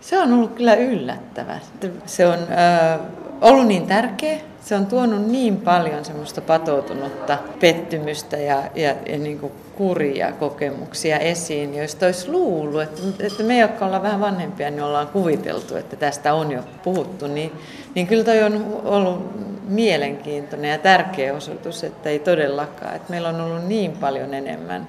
Se on ollut kyllä yllättävää. Se on ollut niin tärkeä. Se on tuonut niin paljon semmoista patoutunutta pettymystä ja niin kuin kuria kokemuksia esiin, joista olisi luullut, että me, jotka ollaan vähän vanhempia, niin ollaan kuviteltu, että tästä on jo puhuttu, niin kyllä toi on ollut mielenkiintoinen ja tärkeä osoitus, että ei todellakaan. Että meillä on ollut niin paljon enemmän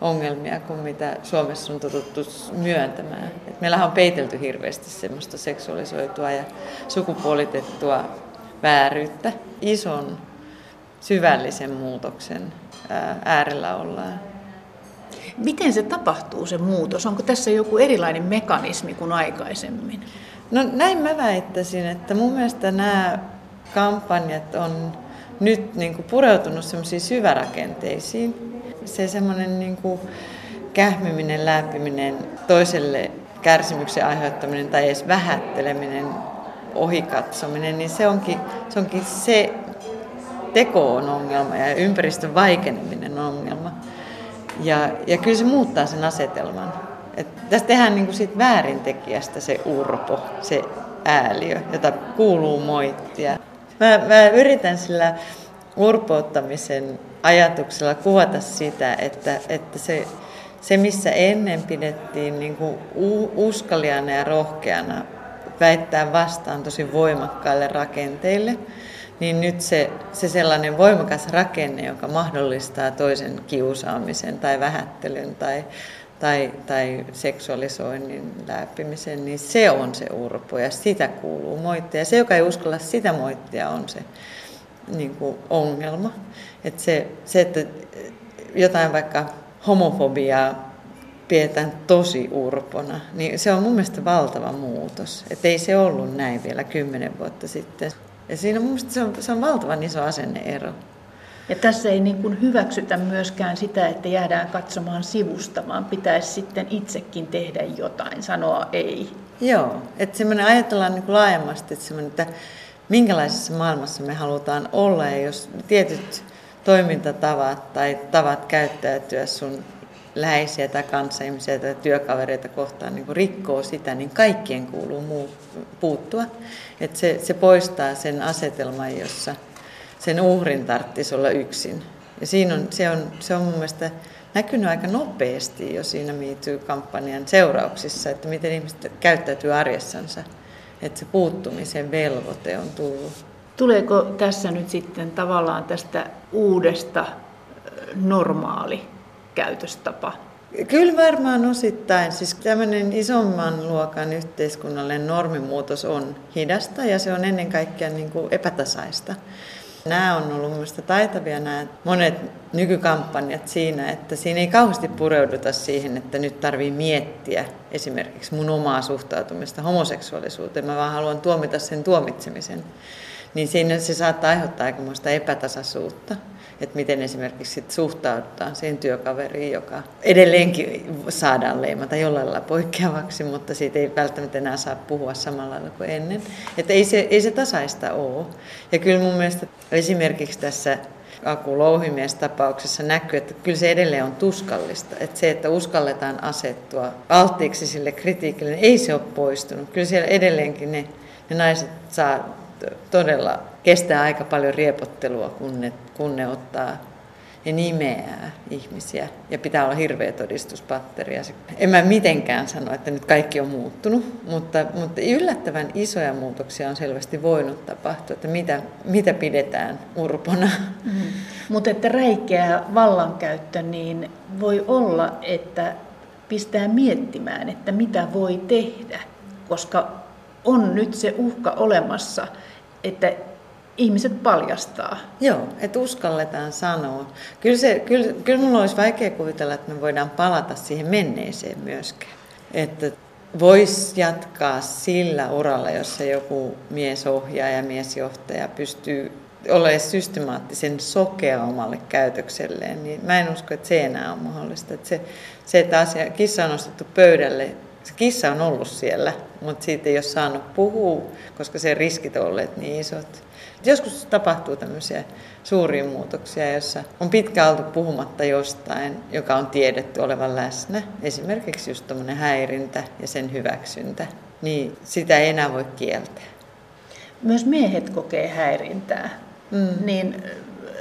ongelmia kuin mitä Suomessa on totuttu myöntämään. Et meillähän on peitelty hirveästi semmoista seksuaalisoitua ja sukupuolitettua vääryyttä. Ison, syvällisen muutoksen äärellä ollaan. Miten se tapahtuu, se muutos? Onko tässä joku erilainen mekanismi kuin aikaisemmin? No näin mä väittäisin, että mun mielestä nämä kampanjat on nyt niin kuin pureutunut semmoisiin syvärakenteisiin. Se semmoinen niin kuin kähmiminen, lämpiminen, toiselle kärsimyksen aiheuttaminen tai edes vähätteleminen, ohikatsominen, niin se teko on ongelma ja ympäristön vaikeneminen on ongelma. Ja kyllä se muuttaa sen asetelman. Et tässä tehdään niin kuin siitä väärintekijästä se urpo, se ääliö, jota kuuluu moittia. Mä yritän sillä urpouttamisen ajatuksella kuvata sitä, että se missä ennen pidettiin niin kuin uskaliana ja rohkeana väittää vastaan tosi voimakkaille rakenteille, niin nyt se sellainen voimakas rakenne, joka mahdollistaa toisen kiusaamisen tai vähättelyn tai seksuaalisoinnin läppimisen, niin se on se urpo ja sitä kuuluu moittia. Se, joka ei uskalla sitä moittia, on se niin kuin ongelma. Et se, että jotain vaikka homofobiaa pidetään tosi urpona, niin se on mun mielestä valtava muutos. Että ei se ollut näin vielä 10 vuotta sitten. Ja siinä mun mielestä se on valtavan iso asenneero. Ja tässä ei niin kuin hyväksytä myöskään sitä, että jäädään katsomaan sivusta, vaan pitäisi sitten itsekin tehdä jotain, sanoa ei. Joo, että semmoinen ajatellaan niin kuin laajemmasti, että minkälaisessa maailmassa me halutaan olla, ja jos tietyt toimintatavat tai tavat käyttäytyä sun läheisiä tai kanssaihmisiä tai työkavereita kohtaan niin kun rikkoo sitä, niin kaikkien kuuluu puuttua. Et se poistaa sen asetelman, jossa sen uhrin tarvitsisi olla yksin. Ja siinä se on mun mielestä näkynyt aika nopeasti jo siinä Me Too-kampanjan seurauksissa, että miten ihmiset käyttäytyy arjessansa. Että se puuttumisen velvoite on tullut. Tuleeko tässä nyt sitten tavallaan tästä uudesta normaali käytöstapa? Kyllä varmaan osittain. Siis tämmöinen isomman luokan yhteiskunnallinen normimuutos on hidasta ja se on ennen kaikkea niin kuin epätasaista. Nämä on ollut mielestäni taitavia nämä monet nykykampanjat siinä, että siinä ei kauheasti pureuduta siihen, että nyt tarvitsee miettiä esimerkiksi mun omaa suhtautumista homoseksuaalisuuteen. Mä vaan haluan tuomita sen tuomitsemisen. Niin siinä se saattaa aiheuttaa aikamoista epätasaisuutta, että miten esimerkiksi sit suhtaudutaan siihen työkaveriin, joka edelleenkin saadaan leimata jollain lailla poikkeavaksi, mutta siitä ei välttämättä enää saa puhua samalla lailla kuin ennen. Että ei se tasaista ole. Ja kyllä mun mielestä esimerkiksi tässä Aku Louhimies tapauksessa näkyy, että kyllä se edelleen on tuskallista. Että se, että uskalletaan asettua alttiiksi sille kritiikille, niin ei se ole poistunut. Kyllä siellä edelleenkin ne naiset saa todella kestää aika paljon riepottelua, kun ne ottaa ja nimeää ihmisiä. Ja pitää olla hirveä todistuspatteria. En mä mitenkään sano, että nyt kaikki on muuttunut, mutta yllättävän isoja muutoksia on selvästi voinut tapahtua, että mitä pidetään urpona. Mutta että räikeä vallankäyttö, niin voi olla, että pistää miettimään, että mitä voi tehdä, koska on nyt se uhka olemassa, että ihmiset paljastaa. Joo, että uskalletaan sanoa. Kyllä minulla olisi vaikea kuvitella, että me voidaan palata siihen menneeseen myöskään. Että voisi jatkaa sillä uralla, jossa joku miesohjaaja, miesjohtaja pystyy olemaan systemaattisen sokea omalle käytökselleen. Niin mä en usko, että se enää on mahdollista. Että se että kissa on nostettu pöydälle. Se kissa on ollut siellä, mutta siitä ei ole saanut puhua, koska se riskit on olleet niin isot. Joskus tapahtuu tämmöisiä suuria muutoksia, joissa on pitkään oltu puhumatta jostain, joka on tiedetty olevan läsnä. Esimerkiksi just tämmöinen häirintä ja sen hyväksyntä. niin sitä ei enää voi kieltää. Myös miehet kokee häirintää. Niin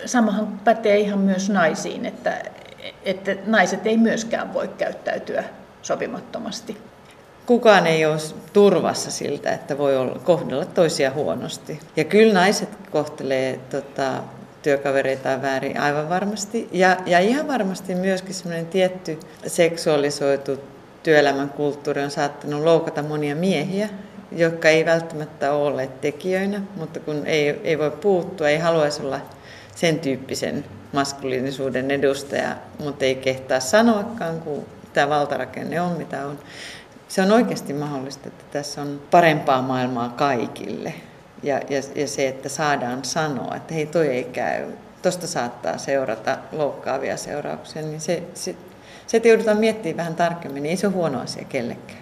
samahan pätee ihan myös naisiin, että naiset ei myöskään voi käyttäytyä sopimattomasti. Kukaan ei ole turvassa siltä, että voi kohdella toisia huonosti. Ja kyllä naiset kohtelee työkavereitaan väärin aivan varmasti. Ja ihan varmasti myöskin semmoinen tietty seksuaalisoitu työelämän kulttuuri on saattanut loukata monia miehiä, jotka ei välttämättä ole olleet tekijöinä, mutta kun ei voi puuttua, ei haluaisi olla sen tyyppisen maskuliinisuuden edustaja, mutta ei kehtaa sanoakaan, kun tämä valtarakenne on mitä on. Se on oikeasti mahdollista, että tässä on parempaa maailmaa kaikille. Ja se, että saadaan sanoa, että hei, toi ei käy, tuosta saattaa seurata loukkaavia seurauksia, niin se joudutaan miettimään vähän tarkemmin, niin ei se ole huono asia kellekään.